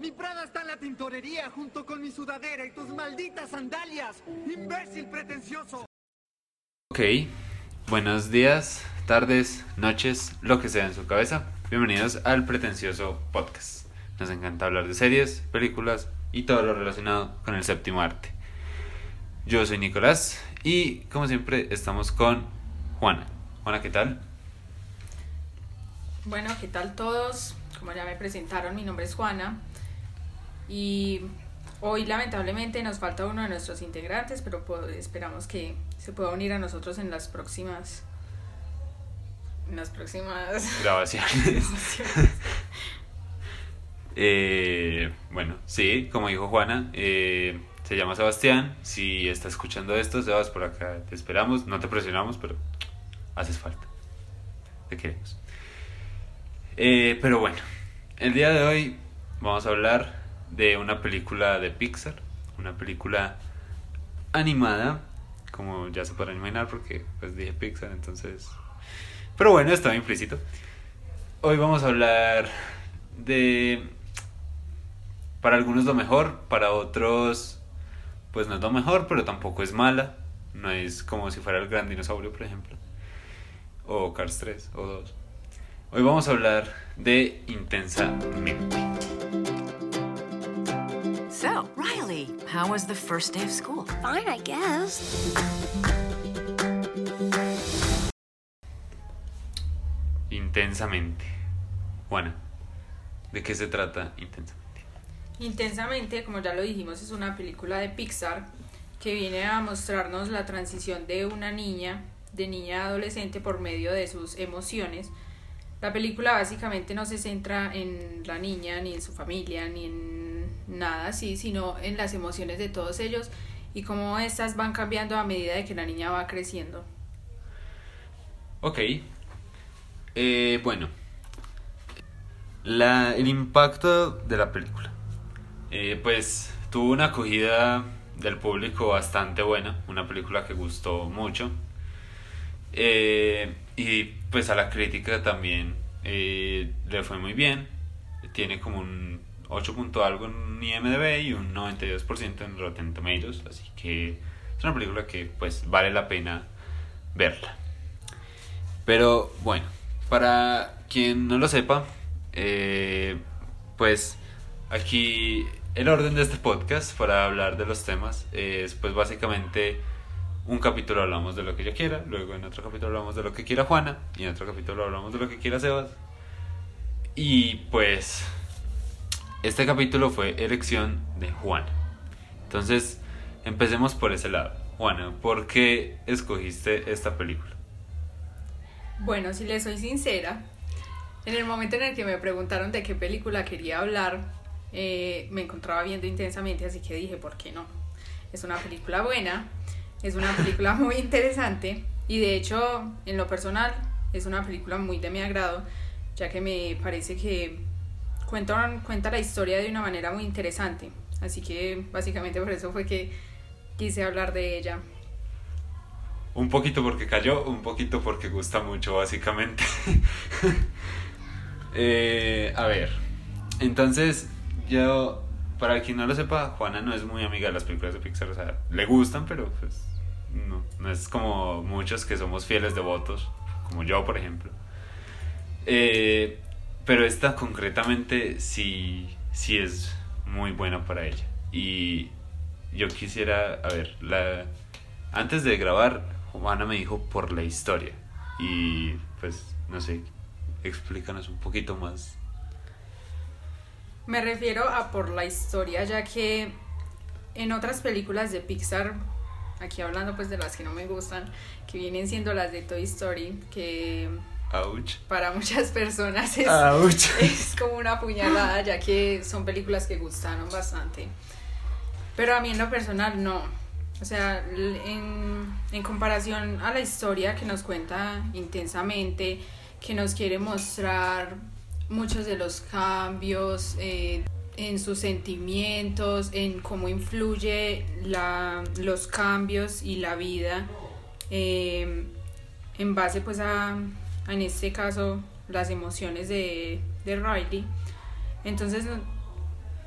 Mi Prada está en la tintorería junto con mi sudadera y tus malditas sandalias. ¡Imbécil pretencioso! Ok, buenos días, tardes, noches, lo que sea en su cabeza. Bienvenidos al Pretencioso Podcast. Nos encanta hablar de series, películas y todo lo relacionado con el séptimo arte. Yo soy Nicolás y, como siempre, estamos con Juana. Juana, ¿qué tal? Bueno, ¿qué tal todos? Como ya me presentaron, mi nombre es Juana y hoy lamentablemente nos falta uno de nuestros integrantes, pero esperamos que se pueda unir a nosotros en las próximas grabaciones. Bueno, sí, como dijo Juana, se llama Sebastián. Si está escuchando esto, Sebas, por acá te esperamos, no te presionamos, pero haces falta, te queremos. Pero bueno, el día de hoy vamos a hablar de una película de Pixar, una película animada, como ya se podrán imaginar porque pues dije Pixar, entonces... Pero bueno, estaba implícito. Hoy vamos a hablar de... Para algunos lo mejor, para otros pues no es lo mejor, pero tampoco es mala. No es como si fuera El Gran Dinosaurio, por ejemplo, o Cars 3 o 2. Hoy vamos a hablar de Intensamente. So, Riley, how was the first day of school? Fine, I guess. Intensamente. Juana, ¿de qué se trata Intensamente? Intensamente, como ya lo dijimos, es una película de Pixar que viene a mostrarnos la transición de una niña, de niña a adolescente, por medio de sus emociones. La película básicamente no se centra en la niña, ni en su familia, ni en nada así, sino en las emociones de todos ellos y cómo estas van cambiando a medida de que la niña va creciendo. Ok. Bueno, el impacto de la película pues tuvo una acogida del público bastante buena, una película que gustó mucho. Y pues a la crítica también le fue muy bien. Tiene como un 8 algo en IMDB y un 92% en Rotten Tomatoes. Así que es una película que pues vale la pena verla. Pero bueno, para quien no lo sepa, pues aquí el orden de este podcast para hablar de los temas es pues básicamente... Un capítulo hablamos de lo que yo quiera, luego en otro capítulo hablamos de lo que quiera Juana, y en otro capítulo hablamos de lo que quiera Sebas. Y pues este capítulo fue elección de Juana. Entonces empecemos por ese lado. Juana, ¿por qué escogiste esta película? Bueno, si les soy sincera, en el momento en el que me preguntaron de qué película quería hablar, me encontraba viendo Intensamente, así que dije, ¿por qué no? Es una película buena. Es una película muy interesante y de hecho, en lo personal, es una película muy de mi agrado, ya que me parece que cuenta la historia de una manera muy interesante. Así que básicamente por eso fue que quise hablar de ella. Un poquito porque cayó, un poquito porque gusta mucho, básicamente. A ver, entonces yo... Para quien no lo sepa, Juana no es muy amiga de las películas de Pixar, o sea, le gustan, pero pues no es como muchos que somos fieles devotos, como yo, por ejemplo. Pero esta concretamente sí es muy buena para ella. Y yo quisiera, a ver, antes de grabar, Juana me dijo por la historia. Y pues, no sé, explícanos un poquito más. Me refiero a por la historia, ya que en otras películas de Pixar, aquí hablando pues de las que no me gustan, que vienen siendo las de Toy Story, que Ouch. Para muchas personas es como una puñalada, ya que son películas que gustaron bastante. Pero a mí en lo personal no. O sea, en comparación a la historia que nos cuenta Intensamente, que nos quiere mostrar... muchos de los cambios en sus sentimientos, en cómo influye los cambios y la vida en base pues a en este caso las emociones de Riley. Entonces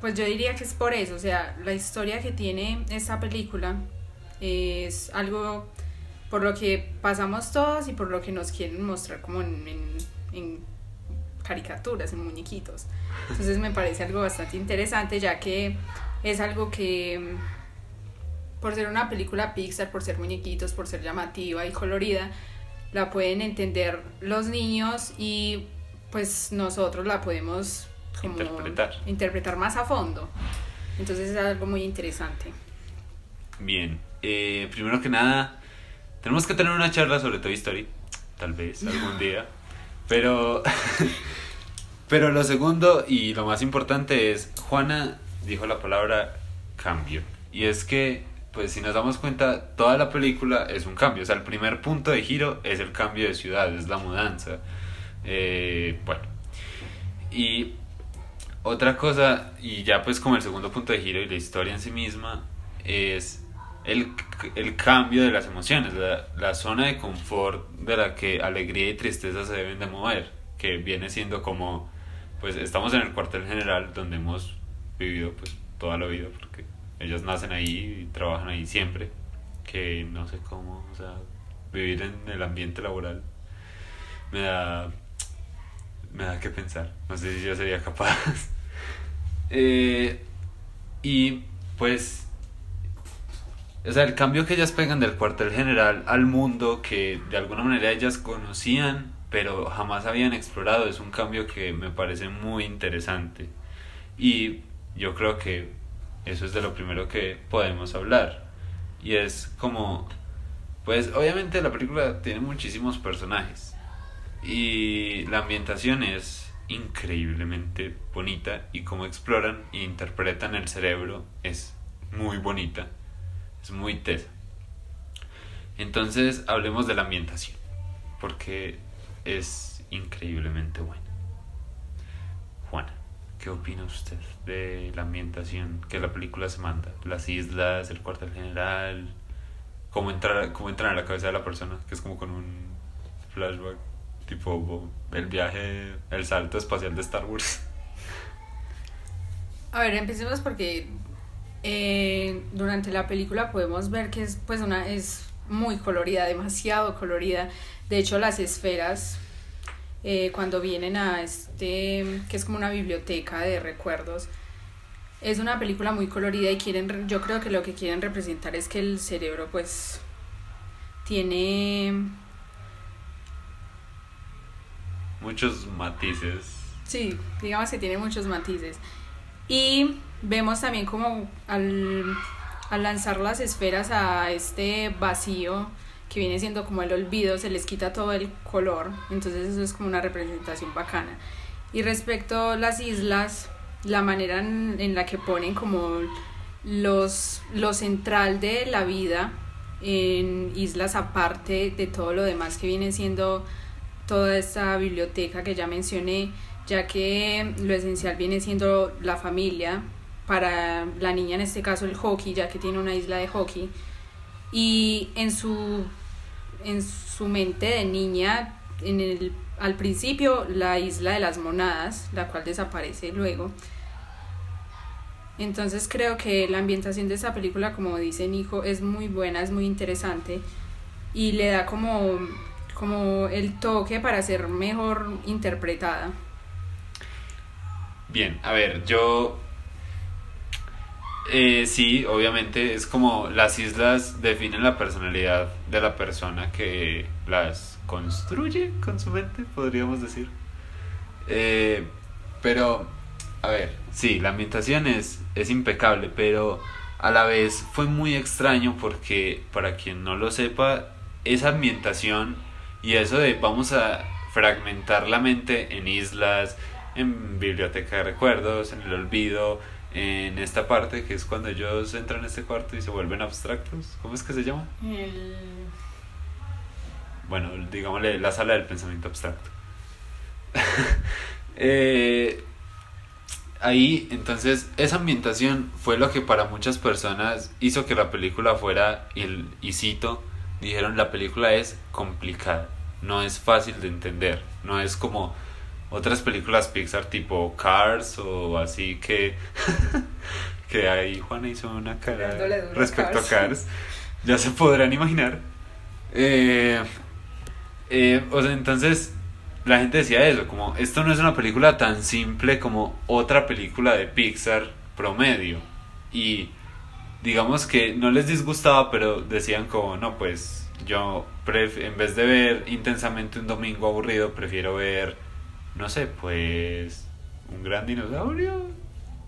Pues yo diría que es por eso, o sea, la historia que tiene esta película es algo por lo que pasamos todos y por lo que nos quieren mostrar como en caricaturas, en muñequitos. Entonces me parece algo bastante interesante, ya que es algo que, por ser una película Pixar, por ser muñequitos, por ser llamativa y colorida, la pueden entender los niños y pues nosotros la podemos como interpretar más a fondo. Entonces es algo muy interesante. Bien, primero que nada tenemos que tener una charla sobre Toy Story, tal vez algún día, pero lo segundo y lo más importante es, Juana dijo la palabra cambio, y es que pues si nos damos cuenta toda la película es un cambio, o sea el primer punto de giro es el cambio de ciudad, es la mudanza. Bueno, y otra cosa, y ya pues como el segundo punto de giro y la historia en sí misma, es el cambio de las emociones, la zona de confort de la que Alegría y Tristeza se deben de mover, que viene siendo como, pues estamos en el cuartel general donde hemos vivido pues toda la vida, porque ellos nacen ahí y trabajan ahí siempre, que no sé cómo, o sea, vivir en el ambiente laboral me da que pensar, no sé si yo sería capaz. Y pues, o sea, el cambio que ellas pegan del cuartel general al mundo que de alguna manera ellas conocían pero jamás habían explorado, es un cambio que me parece muy interesante, y yo creo que eso es de lo primero que podemos hablar, y es como, pues obviamente la película tiene muchísimos personajes y la ambientación es increíblemente bonita, y cómo exploran e interpretan el cerebro es muy bonita, es muy tesa. Entonces hablemos de la ambientación, porque es increíblemente buena. Juana, ¿qué opina usted de la ambientación que la película se manda? Las islas, el cuartel general, cómo entrar a la cabeza de la persona, que es como con un flashback, tipo el viaje, el salto espacial de Star Wars. A ver, empecemos porque durante la película podemos ver que es, pues es muy colorida, demasiado colorida. De hecho, las esferas, cuando vienen a que es como una biblioteca de recuerdos, es una película muy colorida y yo creo que lo que quieren representar es que el cerebro pues tiene muchos matices. Sí, digamos que tiene muchos matices. Y vemos también como al lanzar las esferas a este vacío que viene siendo como el olvido, se les quita todo el color. Entonces eso es como una representación bacana. Y respecto a las islas, la manera en la que ponen como lo central de la vida en islas aparte de todo lo demás que viene siendo toda esta biblioteca que ya mencioné, ya que lo esencial viene siendo la familia, para la niña en este caso el hockey, ya que tiene una isla de hockey, y en su mente de niña, al principio la isla de las monadas, la cual desaparece luego. Entonces creo que la ambientación de esta película, como dice Nico, es muy buena, es muy interesante, y le da como el toque para ser mejor interpretada. Bien, a ver, yo sí, obviamente es como las islas definen la personalidad de la persona que las construye con su mente, podríamos decir. Pero, a ver, sí, la ambientación es impecable, pero a la vez fue muy extraño porque, para quien no lo sepa, esa ambientación y eso de vamos a fragmentar la mente en islas, en biblioteca de recuerdos, en el olvido, en esta parte que es cuando ellos entran a este cuarto y se vuelven abstractos, ¿cómo es que se llama? Bueno, digámosle la sala del pensamiento abstracto. Ahí, entonces, esa ambientación fue lo que para muchas personas hizo que la película fuera, y cito, dijeron, la película es complicada, no es fácil de entender, no es como otras películas Pixar tipo Cars o así que que ahí Juana hizo una cara respecto a Cars, ya se podrán imaginar. O sea, entonces la gente decía eso, como esto no es una película tan simple como otra película de Pixar promedio, y digamos que no les disgustaba, pero decían como no, pues yo en vez de ver Intensamente un domingo aburrido, prefiero ver, no sé, pues Un Gran Dinosaurio,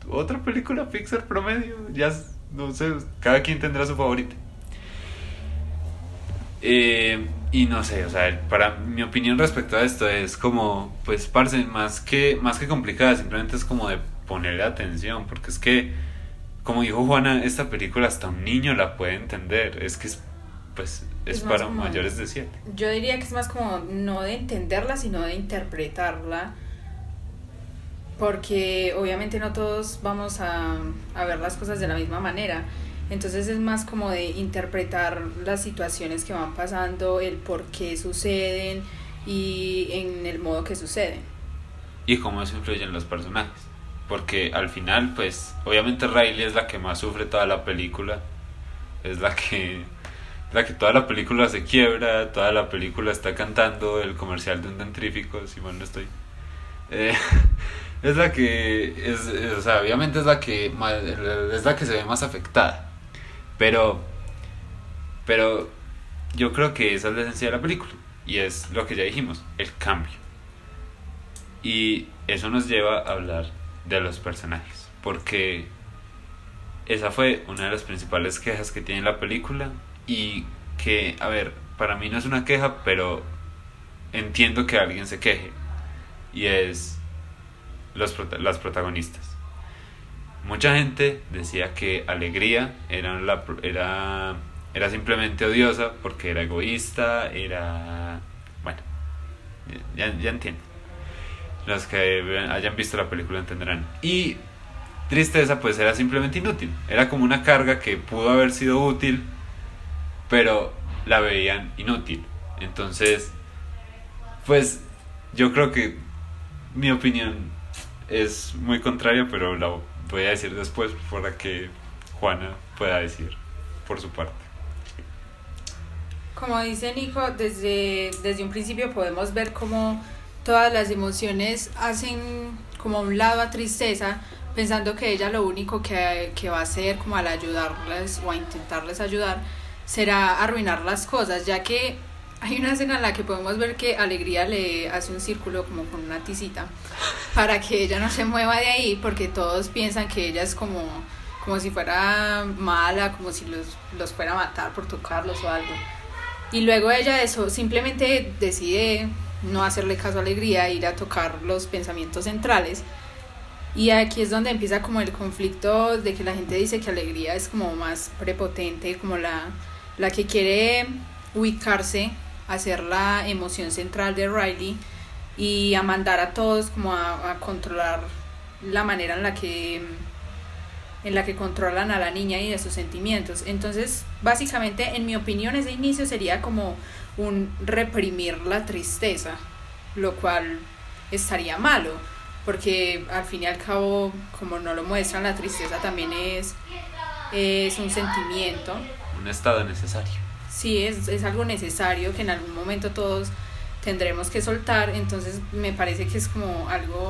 otra película Pixar promedio, ya no sé, cada quien tendrá su favorita. Y no sé, o sea, para mi opinión respecto a esto es como, pues parce, más que complicada, simplemente es como de ponerle atención, porque es que, como dijo Juana, esta película hasta un niño la puede entender, es que es, pues, es para como, mayores de 7. Yo diría que es más como no de entenderla, sino de interpretarla, porque obviamente no todos vamos a ver las cosas de la misma manera. Entonces es más como de interpretar las situaciones que van pasando, el por qué suceden y en el modo que suceden. Y cómo eso influye en los personajes. Porque al final, pues, obviamente Riley es la que más sufre toda la película. Es la que toda la película se quiebra, toda la película está cantando el comercial de un dentrífico, si mal no estoy. Es la que, o sea, obviamente es la que se ve más afectada. Pero yo creo que esa es la esencia de la película, y es lo que ya dijimos, el cambio. Y eso nos lleva a hablar de los personajes, porque esa fue una de las principales quejas que tiene la película, y que, a ver, para mí no es una queja, pero entiendo que alguien se queje, y es las protagonistas. Mucha gente decía que Alegría era simplemente odiosa porque era egoísta, era... bueno, ya entiendo. Los que hayan visto la película entenderán. Y Tristeza, pues, era simplemente inútil, era como una carga que pudo haber sido útil, pero la veían inútil. Entonces, pues, yo creo que mi opinión es muy contraria, pero la voy a decir después para que Juana pueda decir por su parte. Como dice Nico, desde un principio podemos ver cómo todas las emociones hacen como a un lado a Tristeza, pensando que ella lo único que va a hacer como al ayudarles o a intentarles ayudar será arruinar las cosas, ya que hay una escena en la que podemos ver que Alegría le hace un círculo como con una tisita para que ella no se mueva de ahí, porque todos piensan que ella es como si fuera mala, como si los fuera a matar por tocarlos o algo. Y luego ella eso simplemente decide no hacerle caso a Alegría, ir a tocar los pensamientos centrales. Y aquí es donde empieza como el conflicto de que la gente dice que Alegría es como más prepotente, como la que quiere ubicarse, hacer la emoción central de Riley y a mandar a todos como a controlar la manera en la que controlan a la niña y de sus sentimientos. Entonces, básicamente, en mi opinión, ese inicio sería como un reprimir la tristeza, lo cual estaría malo, porque al fin y al cabo, como no lo muestran, la tristeza también es un sentimiento, un estado necesario. Sí, es algo necesario que en algún momento todos tendremos que soltar. Entonces me parece que es como algo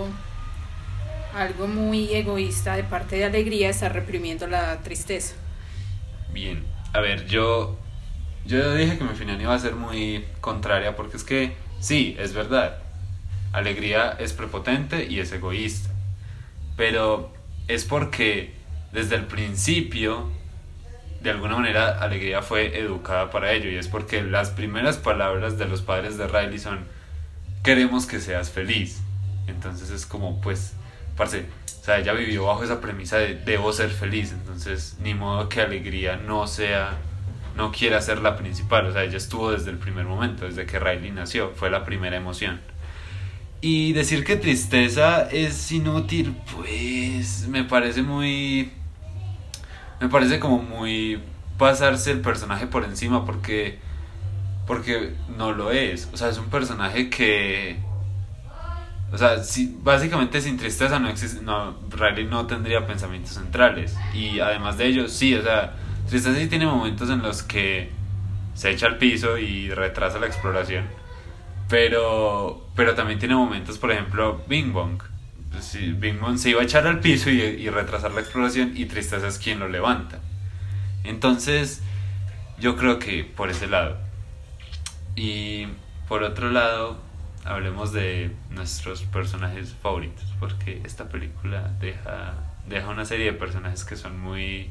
muy egoísta de parte de Alegría estar reprimiendo la tristeza. Bien, a ver, yo dije que mi opinión iba a ser muy contraria, porque es que sí, es verdad, Alegría es prepotente y es egoísta, pero es porque desde el principio de alguna manera Alegría fue educada para ello, y es porque las primeras palabras de los padres de Riley son: queremos que seas feliz. Entonces es como, pues, parce, o sea, ella vivió bajo esa premisa de debo ser feliz, entonces ni modo que Alegría no quiera ser la principal. O sea, ella estuvo desde el primer momento, desde que Riley nació, fue la primera emoción. Y decir que Tristeza es inútil, pues me parece como muy pasarse el personaje por encima, porque no lo es. O sea, es un personaje que, O sea, si, básicamente sin tristeza no existe, no, Riley no tendría pensamientos centrales. Y además de ello, sí, o sea, tristeza sí tiene momentos en los que se echa al piso y retrasa la exploración. Pero también tiene momentos, por ejemplo, Bing Bong. Sí, Bing Bong se iba a echar al piso y retrasar la exploración, y tristeza es quien lo levanta. Entonces, yo creo que por ese lado. Y por otro lado, hablemos de nuestros personajes favoritos, porque esta película deja una serie de personajes que son muy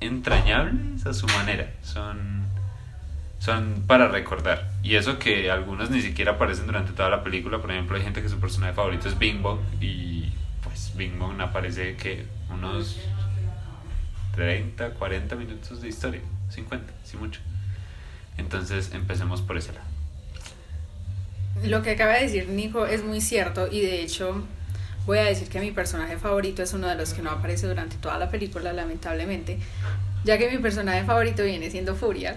entrañables a su manera, son para recordar, y eso que algunos ni siquiera aparecen durante toda la película. Por ejemplo, hay gente que su personaje favorito es Bing Bong, y pues Bing Bong aparece que unos 30, 40 minutos de historia, 50, si mucho. Entonces empecemos por ese lado. Lo que acaba de decir Nico es muy cierto, y de hecho voy a decir que mi personaje favorito es uno de los que no aparece durante toda la película, lamentablemente, ya que mi personaje favorito viene siendo Furia.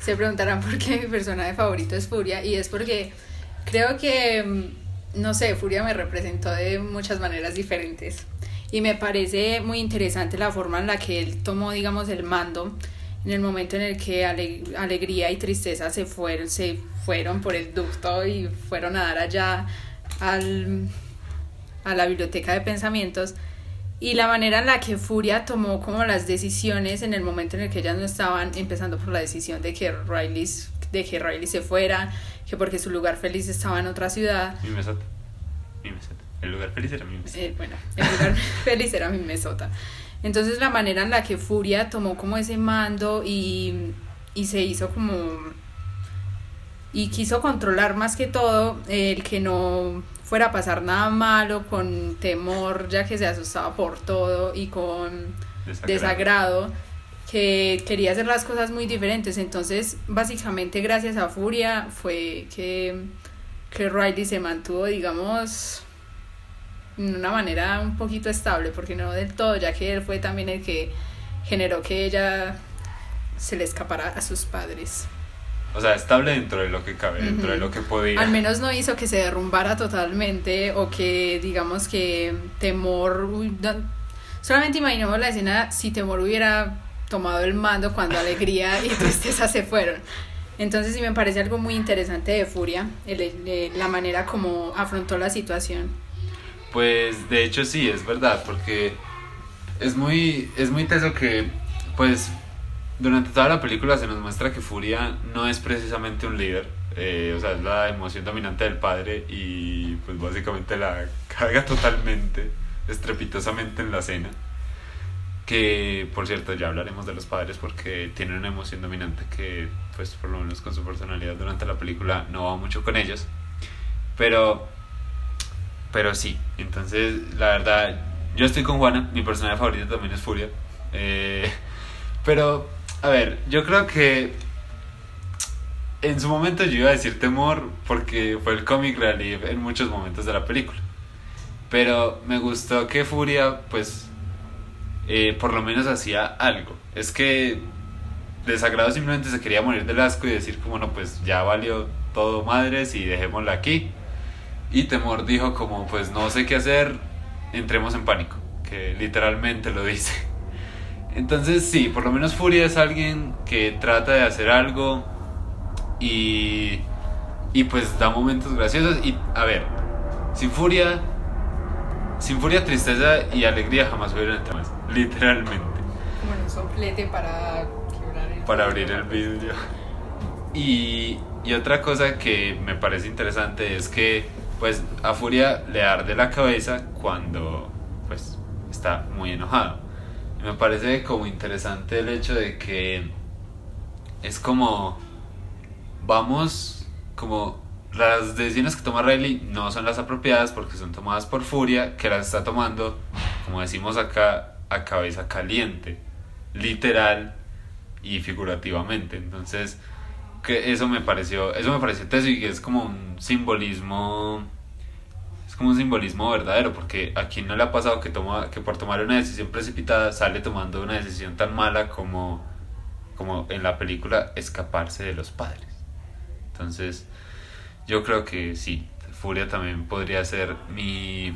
Se preguntarán por qué mi personaje favorito es Furia, y es porque creo que, no sé, Furia me representó de muchas maneras diferentes, y me parece muy interesante la forma en la que él tomó, digamos, el mando en el momento en el que Alegría y Tristeza se fueron por el ducto y fueron a dar allá a la biblioteca de pensamientos, y la manera en la que Furia tomó como las decisiones en el momento en el que ellas no estaban, empezando por la decisión de que Riley se fuera, que porque su lugar feliz estaba en otra ciudad. Minnesota. El lugar feliz era Minnesota. El lugar feliz era Minnesota. Entonces la manera en la que Furia tomó como ese mando y se hizo como... y quiso controlar más que todo el que no fuera a pasar nada malo con Temor, ya que se asustaba por todo, y con Desagrado, que quería hacer las cosas muy diferentes. Entonces básicamente gracias a Furia fue que Riley se mantuvo, digamos, de una manera un poquito estable, porque no del todo, ya que él fue también el que generó que ella se le escapara a sus padres. O sea, estable dentro de lo que cabe, dentro de lo que podía. Al menos no hizo que se derrumbara totalmente, o que, digamos, que Temor... solamente imaginemos la escena si Temor hubiera tomado el mando cuando Alegría y Tristeza se fueron. Entonces sí me parece algo muy interesante de Furia, la manera como afrontó la situación. Pues, de hecho, sí, es verdad, porque es muy teso que, pues... durante toda la película se nos muestra que Furia no es precisamente un líder, o sea, es la emoción dominante del padre, y pues básicamente la carga totalmente, estrepitosamente en la escena. Que, por cierto, ya hablaremos de los padres, porque tienen una emoción dominante que, pues, por lo menos con su personalidad durante la película no va mucho con ellos. Pero sí, entonces, la verdad, yo estoy con Juana, mi personaje favorito también es Furia. Pero... a ver, yo creo que en su momento yo iba a decir Temor, porque fue el comic relief en muchos momentos de la película, pero me gustó que Furia pues por lo menos hacía algo. Es que Desagrado simplemente se quería morir del asco y decir como no, pues ya valió todo madres y dejémosla aquí, y Temor dijo como pues no sé qué hacer, entremos en pánico, que literalmente lo dice. Entonces sí, por lo menos Furia es alguien que trata de hacer algo y pues da momentos graciosos. Y a ver, sin Furia, Tristeza y Alegría jamás hubieran entrado más, literalmente. Bueno, un soplete para quebrar el... para abrir el vidrio. Y otra cosa que me parece interesante es que pues a Furia le arde la cabeza cuando pues está muy enojado. Me parece como interesante el hecho de que es como... vamos... como las decisiones que toma Riley no son las apropiadas, porque son tomadas por Furia, que las está tomando, como decimos acá, a cabeza caliente, literal y figurativamente. Entonces que eso me pareció teso, y que es como un simbolismo... como un simbolismo verdadero, porque a quien no le ha pasado que por tomar una decisión precipitada sale tomando una decisión tan mala como en la película escaparse de los padres. Entonces Yo creo que sí, Furia también podría ser mi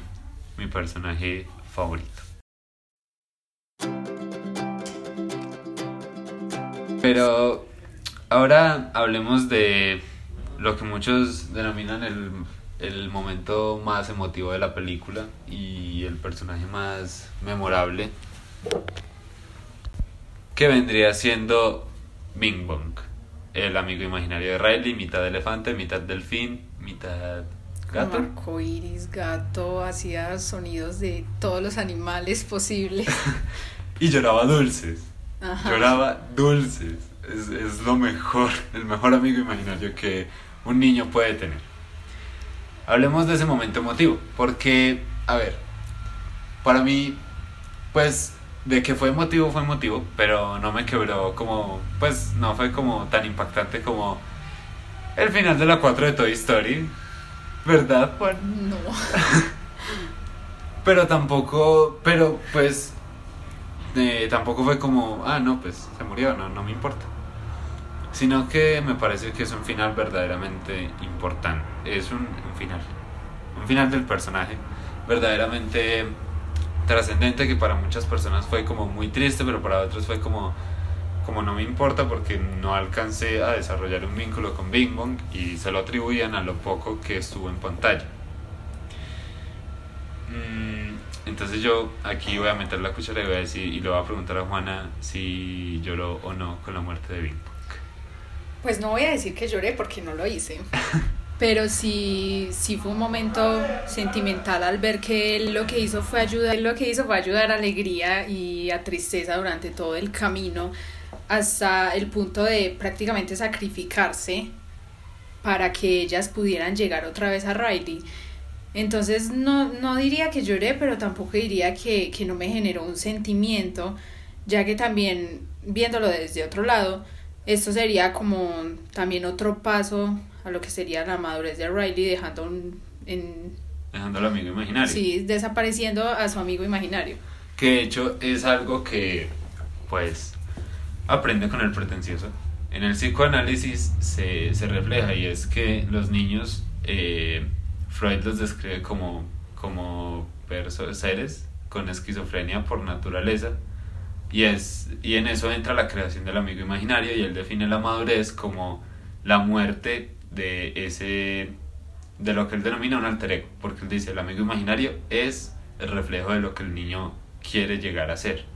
personaje favorito. Pero ahora hablemos de lo que muchos denominan el momento más emotivo de la película y el personaje más memorable, que vendría siendo Bing Bong, el amigo imaginario de Riley, mitad elefante, mitad delfín, mitad gato. Arcoíris, gato, hacía sonidos de todos los animales posibles. Y lloraba dulces. Ajá. Lloraba dulces. Es lo mejor, el mejor amigo imaginario que un niño puede tener. Hablemos de ese momento emotivo, porque, a ver, para mí, pues, de que fue emotivo, pero no me quebró como, pues, no fue como tan impactante como el final de la 4 de Toy Story, ¿verdad, Juan? No. Pero tampoco, pero pues, tampoco fue como, ah, no, pues, se murió, no me importa. Sino que me parece que es un final verdaderamente importante. Es un final del personaje verdaderamente trascendente, que para muchas personas fue como muy triste, pero para otros fue como no me importa, porque no alcancé a desarrollar un vínculo con Bing Bong y se lo atribuían a lo poco que estuvo en pantalla. Entonces yo aquí voy a meter la cuchara y voy a decir, y le voy a preguntar a Juana si lloró o no con la muerte de Bing Bong. Pues no voy a decir que lloré porque no lo hice, pero sí fue un momento sentimental al ver que él lo que hizo fue ayudar a Alegría y a Tristeza durante todo el camino, hasta el punto de prácticamente sacrificarse para que ellas pudieran llegar otra vez a Riley. Entonces no diría que lloré, pero tampoco diría que no me generó un sentimiento, ya que también viéndolo desde otro lado, esto sería como también otro paso a lo que sería la madurez de Riley, dejando al amigo imaginario. Sí, desapareciendo a su amigo imaginario. Que de hecho es algo que, pues, aprende con el pretencioso. En el psicoanálisis se refleja, y es que los niños, Freud los describe como seres con esquizofrenia por naturaleza. Y en eso entra la creación del amigo imaginario, y él define la madurez como la muerte de lo que él denomina un alter ego, porque él dice el amigo imaginario es el reflejo de lo que el niño quiere llegar a ser,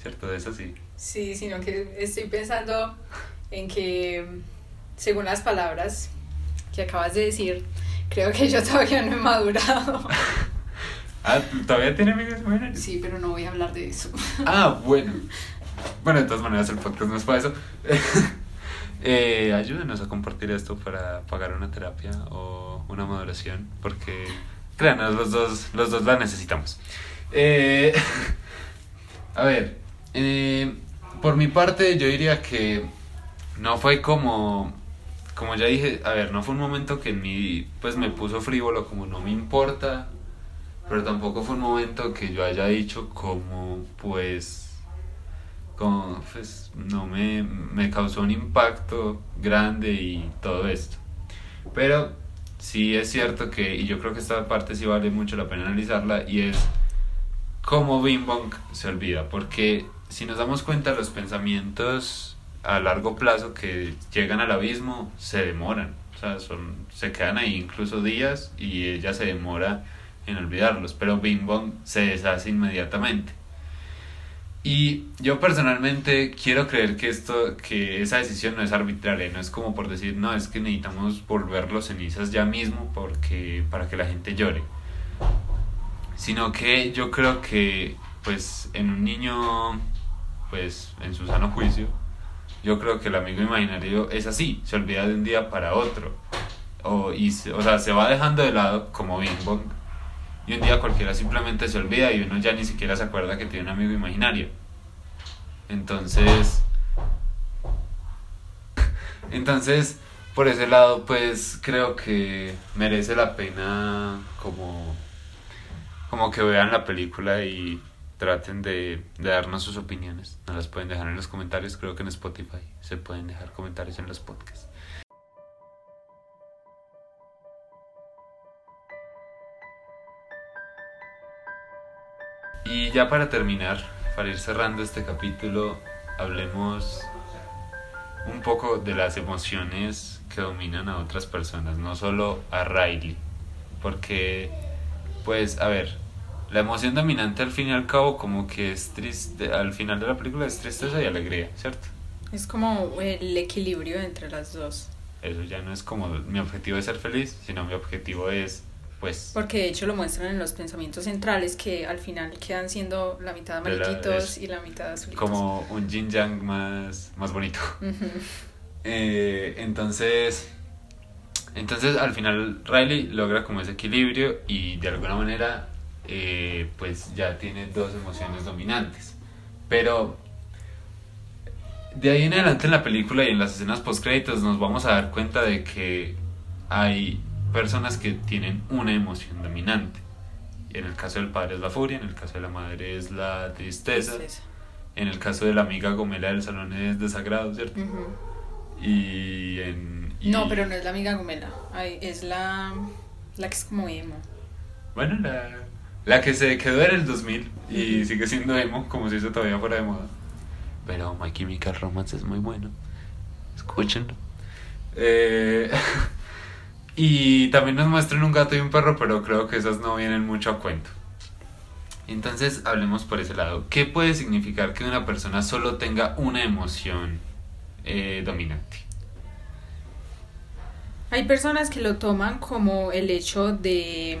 ¿cierto? Es así. Sí, sino que estoy pensando en que, según las palabras que acabas de decir, creo que yo todavía no he madurado. Ah, ¿todavía tiene amigos imaginarios? Sí, pero no voy a hablar de eso. Ah, bueno. Bueno, de todas maneras el podcast no es para eso. Ayúdenos a compartir esto para pagar una terapia o una maduración, porque créanos, los dos la necesitamos. A ver, por mi parte yo diría que no fue como ya dije, a ver, no fue un momento que en mí pues me puso frívolo, como no me importa, pero tampoco fue un momento que yo haya dicho como pues no me causó un impacto grande y todo esto. Pero sí es cierto que, y yo creo que esta parte sí vale mucho la pena analizarla, y es cómo Bing Bong se olvida, porque si nos damos cuenta, los pensamientos a largo plazo que llegan al abismo se demoran, o sea, se quedan ahí incluso días, y ella se demora en olvidarlos, pero Bing Bong se deshace inmediatamente. Y yo personalmente quiero creer que esa decisión no es arbitraria, no es como por decir, no, es que necesitamos volver los cenizas ya mismo para que la gente llore, sino que yo creo que, pues, en un niño, pues, en su sano juicio, yo creo que el amigo imaginario es así, se olvida de un día para otro, o sea, se va dejando de lado como Bing Bong. Y un día cualquiera simplemente se olvida, y uno ya ni siquiera se acuerda que tiene un amigo imaginario. Entonces, por ese lado, pues creo que merece la pena como que vean la película y traten de darnos sus opiniones. Nos las pueden dejar en los comentarios, creo que en Spotify se pueden dejar comentarios en los podcasts. Y ya para terminar, para ir cerrando este capítulo, hablemos un poco de las emociones que dominan a otras personas, no solo a Riley, porque, pues, a ver, la emoción dominante al fin y al cabo como que es triste, al final de la película es tristeza y alegría, ¿cierto? Es como el equilibrio entre las dos. Eso ya no es como mi objetivo es ser feliz, sino mi objetivo es, pues... Porque de hecho lo muestran en los pensamientos centrales que al final quedan siendo la mitad amarillitos y la mitad azulitos. Como un yin yang más bonito. Uh-huh. Entonces al final Riley logra como ese equilibrio y de alguna manera pues ya tiene dos emociones dominantes. Pero de ahí en adelante en la película y en las escenas postcréditos nos vamos a dar cuenta de que hay personas que tienen una emoción dominante. En el caso del padre es la furia, en el caso de la madre es la tristeza, en el caso de la amiga gomela del salón es desagrado, ¿cierto? Uh-huh. No, pero no es la amiga gomela, es la que es como emo. Bueno, la que se quedó en el 2000 y uh-huh. sigue siendo emo, como si eso todavía fuera de moda. Pero My Chemical Romance es muy bueno, escúchenlo. Y también nos muestran un gato y un perro, pero creo que esas no vienen mucho a cuento. Entonces hablemos por ese lado. ¿Qué puede significar que una persona solo tenga una emoción dominante? Hay personas que lo toman como el hecho de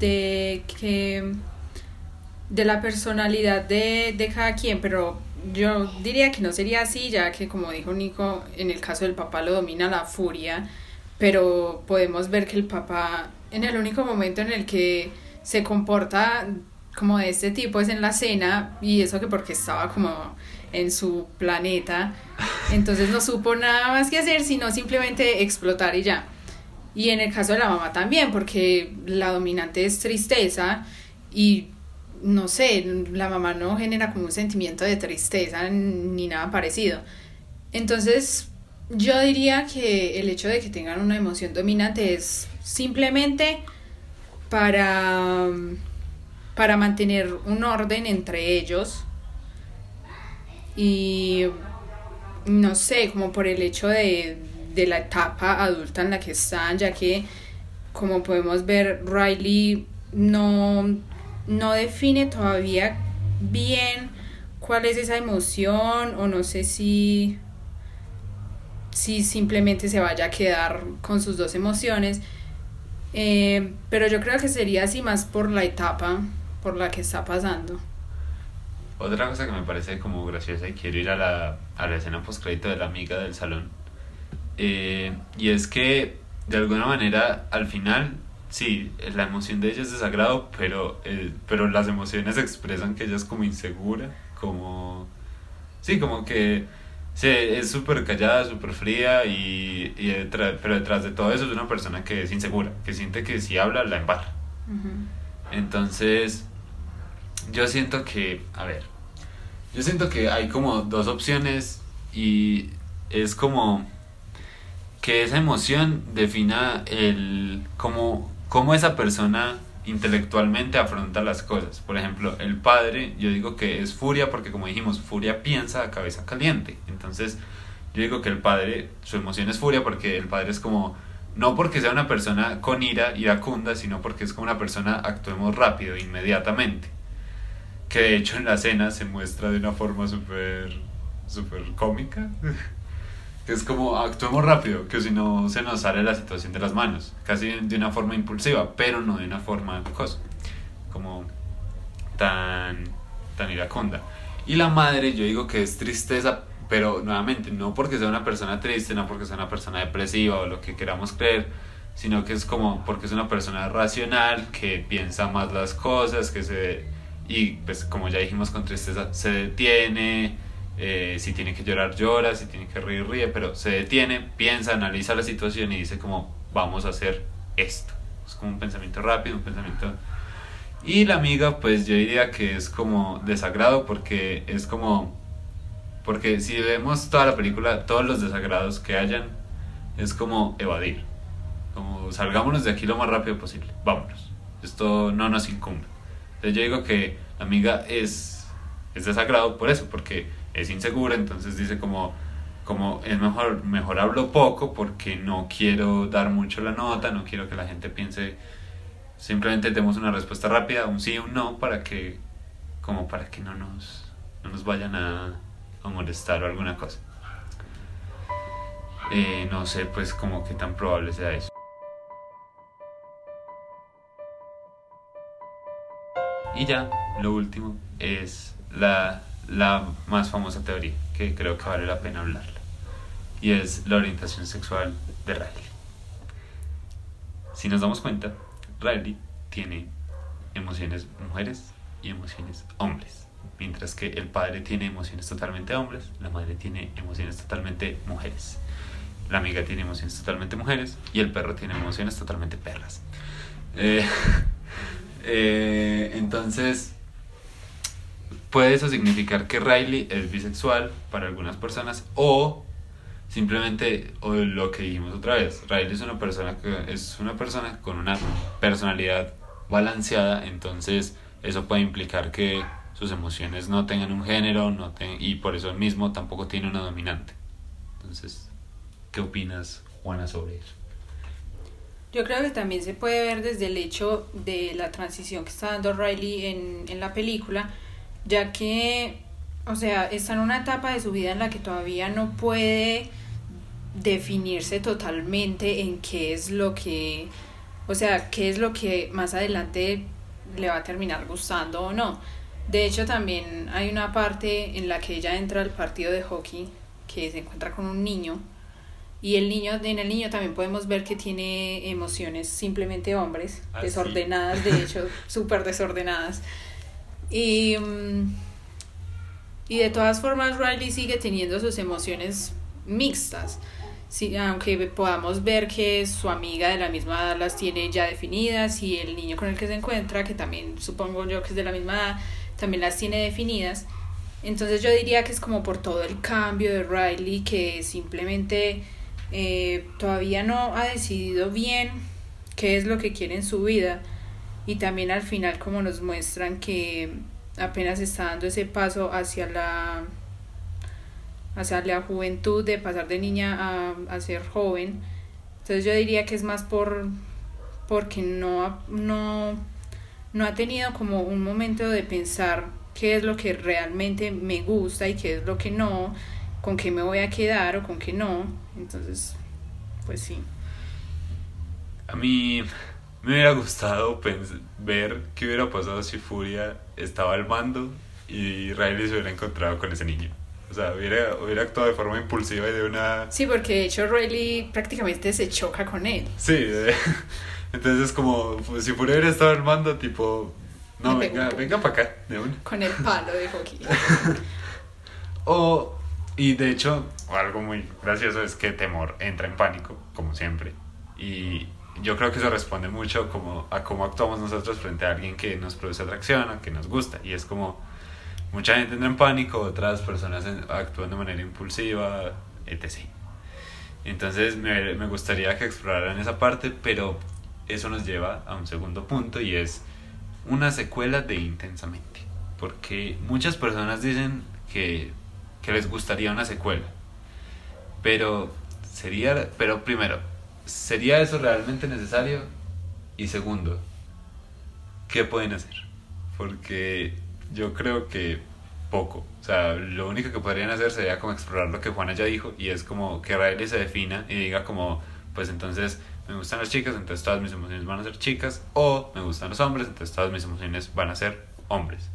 que... de la personalidad de cada quien, pero yo diría que no sería así, ya que como dijo Nico, en el caso del papá lo domina la furia, pero podemos ver que el papá en el único momento en el que se comporta como de este tipo es en la cena, y eso que porque estaba como en su planeta, entonces no supo nada más que hacer sino simplemente explotar y ya. Y en el caso de la mamá también, porque la dominante es tristeza y no sé, la mamá no genera como un sentimiento de tristeza ni nada parecido. Entonces yo diría que el hecho de que tengan una emoción dominante es simplemente para mantener un orden entre ellos, y no sé, como por el hecho de la etapa adulta en la que están, ya que como podemos ver Riley no define todavía bien cuál es esa emoción, o no sé si simplemente se vaya a quedar con sus dos emociones, pero yo creo que sería así más por la etapa por la que está pasando. Otra cosa que me parece como graciosa, y quiero ir a la escena postcrédito de la amiga del salón, y es que de alguna manera al final sí, la emoción de ella es desagrado, pero las emociones expresan que ella es como insegura, como... sí, como que sí, es súper callada, súper fría, pero detrás de todo eso es una persona que es insegura, que siente que si habla, la embarra. Uh-huh. Entonces, yo siento que... a ver, yo siento que hay como dos opciones, y es como... que esa emoción defina cómo esa persona intelectualmente afronta las cosas. Por ejemplo, el padre, yo digo que es furia porque, como dijimos, furia piensa a cabeza caliente. Entonces yo digo que el padre, su emoción es furia porque el padre es como, no porque sea una persona con ira iracunda, sino porque es como una persona, actuemos rápido, inmediatamente, que de hecho en la cena se muestra de una forma súper cómica. Que es como, actuemos rápido, que si no se nos sale la situación de las manos, casi de una forma impulsiva, pero no de una forma como tan iracunda. Y la madre, yo digo que es tristeza, pero nuevamente, no porque sea una persona triste, no porque sea una persona depresiva o lo que queramos creer, sino que es como porque es una persona racional, que piensa más las cosas, y pues como ya dijimos con tristeza, se detiene. Si tiene que llorar, llora, si tiene que reír, ríe, pero se detiene, piensa, analiza la situación y dice como, vamos a hacer esto. Es como un pensamiento rápido, un pensamiento... Y la amiga, pues yo diría que es como desagrado, porque es como... porque si vemos toda la película, todos los desagrados que hayan, es como evadir, como salgámonos de aquí lo más rápido posible, vámonos, esto no nos incumbe. Entonces yo digo que la amiga es desagrado por eso, porque es insegura, entonces dice como es mejor hablo poco porque no quiero dar mucho la nota, no quiero que la gente piense, simplemente demos una respuesta rápida, un sí o un no, para que no nos vayan a molestar o alguna cosa. No sé pues como qué tan probable sea eso. Y ya, lo último es la más famosa teoría, que creo que vale la pena hablarla, y es la orientación sexual de Riley. Si nos damos cuenta, Riley tiene emociones mujeres y emociones hombres, mientras que el padre tiene emociones totalmente hombres, la madre tiene emociones totalmente mujeres, la amiga tiene emociones totalmente mujeres y el perro tiene emociones totalmente perras. Entonces puede eso significar que Riley es bisexual para algunas personas, o simplemente, o lo que dijimos otra vez, Riley es una persona con una personalidad balanceada, entonces eso puede implicar que sus emociones no tengan un género, y por eso mismo tampoco tiene una dominante. Entonces, ¿qué opinas, Juana, sobre eso? Yo creo que también se puede ver desde el hecho de la transición que está dando Riley en la película, ya que, o sea, está en una etapa de su vida en la que todavía no puede definirse totalmente en qué es lo que más adelante le va a terminar gustando o no. De hecho, también hay una parte en la que ella entra al partido de hockey, que se encuentra con un niño, y en el niño también podemos ver que tiene emociones simplemente hombres, desordenadas, de hecho, súper desordenadas. Y de todas formas Riley sigue teniendo sus emociones mixtas, aunque podamos ver que su amiga de la misma edad las tiene ya definidas, y el niño con el que se encuentra, que también supongo yo que es de la misma edad, también las tiene definidas. Entonces yo diría que es como por todo el cambio de Riley, que simplemente todavía no ha decidido bien qué es lo que quiere en su vida. Y también al final, como nos muestran, que apenas está dando ese paso hacia la juventud, de pasar de niña a ser joven. Entonces yo diría que es más porque no ha tenido como un momento de pensar qué es lo que realmente me gusta y qué es lo que no, con qué me voy a quedar o con qué no. Entonces, pues sí. A mí me hubiera gustado ver qué hubiera pasado si Furia estaba al mando y Riley se hubiera encontrado con ese niño. O sea, hubiera actuado de forma impulsiva y de una... Sí, porque de hecho Riley prácticamente se choca con él. Sí, entonces como si Furia hubiera estado al mando, tipo... No, venga para acá, de una. Con el palo de hockey. Y de hecho, algo muy gracioso es que Temor entra en pánico, como siempre, y... Yo creo que eso responde mucho a cómo actuamos nosotros frente a alguien que nos produce atracción o que nos gusta. Y es como mucha gente entra en pánico, otras personas actúan de manera impulsiva, etc. Entonces me gustaría que exploraran esa parte, pero eso nos lleva a un segundo punto, y es una secuela de Intensamente. Porque muchas personas dicen que les gustaría una secuela, pero primero, ¿sería eso realmente necesario? Y segundo, ¿qué pueden hacer? Porque yo creo que poco. O sea, lo único que podrían hacer sería como explorar lo que Juana ya dijo, y es como que Riley se defina y diga como, pues entonces me gustan las chicas, entonces todas mis emociones van a ser chicas, o me gustan los hombres, entonces todas mis emociones van a ser hombres.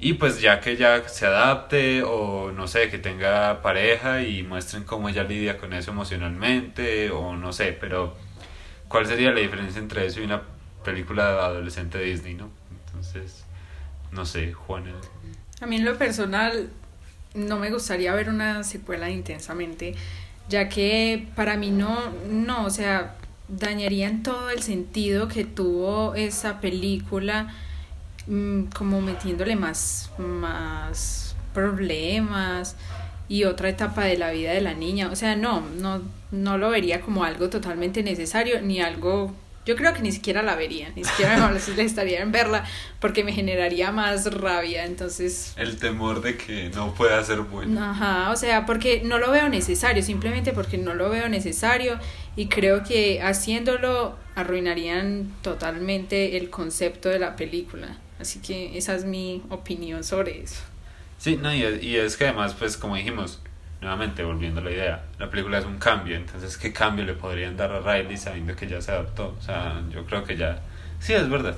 Y pues ya que ella se adapte, o no sé, que tenga pareja y muestren cómo ella lidia con eso emocionalmente, o no sé, pero ¿cuál sería la diferencia entre eso y una película adolescente de Disney, no? Entonces, no sé, Juana. A mí en lo personal no me gustaría ver una secuela Intensamente, ya que para mí no, o sea, dañarían todo el sentido que tuvo esa película, como metiéndole más problemas y otra etapa de la vida de la niña. O sea, no lo vería como algo totalmente necesario, ni algo Yo creo que ni siquiera la vería, ni siquiera me molestaría en verla, porque me generaría más rabia, entonces... El temor de que no pueda ser bueno. Ajá, o sea, porque no lo veo necesario, simplemente porque no lo veo necesario, y creo que haciéndolo arruinarían totalmente el concepto de la película. Así que esa es mi opinión sobre eso. Sí, no, y es que además, pues como dijimos... Nuevamente, volviendo a la idea, la película es un cambio, entonces ¿qué cambio le podrían dar a Riley sabiendo que ya se adaptó? O sea, yo creo que ya... Sí, es verdad.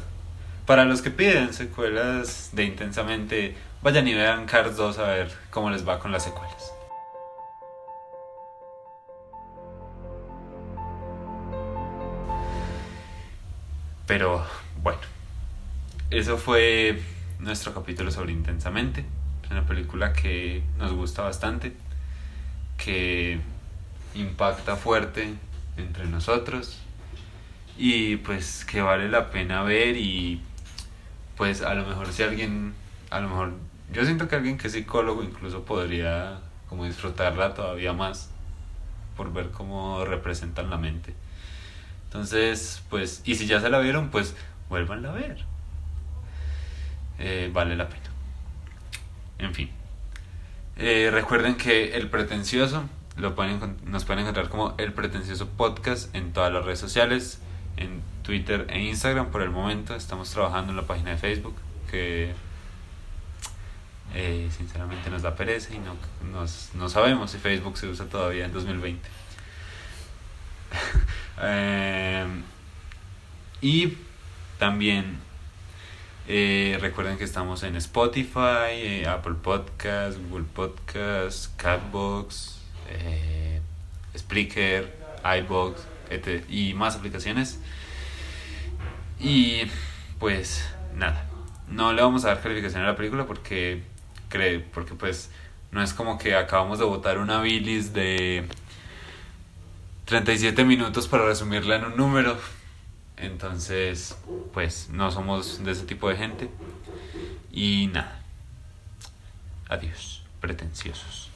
Para los que piden secuelas de Intensamente, vayan y vean Cars 2 a ver cómo les va con las secuelas. Pero, bueno, eso fue nuestro capítulo sobre Intensamente, una película que nos gusta bastante, que impacta fuerte entre nosotros y pues que vale la pena ver. Y pues a lo mejor si alguien, a lo mejor yo siento que alguien que es psicólogo incluso podría como disfrutarla todavía más por ver cómo representan la mente. Entonces pues, y si ya se la vieron, pues vuélvanla a ver, vale la pena. En fin, recuerden que El Pretencioso nos pueden encontrar como El Pretencioso Podcast en todas las redes sociales, en Twitter e Instagram. Por el momento estamos trabajando en la página de Facebook, que sinceramente nos da pereza y no sabemos si Facebook se usa todavía en 2020. Y también recuerden que estamos en Spotify, Apple Podcasts, Google Podcasts, Catbox, Spreaker, iVoox, etc. y más aplicaciones. Y pues nada, no le vamos a dar calificación a la película porque pues no es como que acabamos de botar una bilis de 37 minutos para resumirla en un número. Entonces, pues, no somos de ese tipo de gente. Y nada. Adiós, pretenciosos.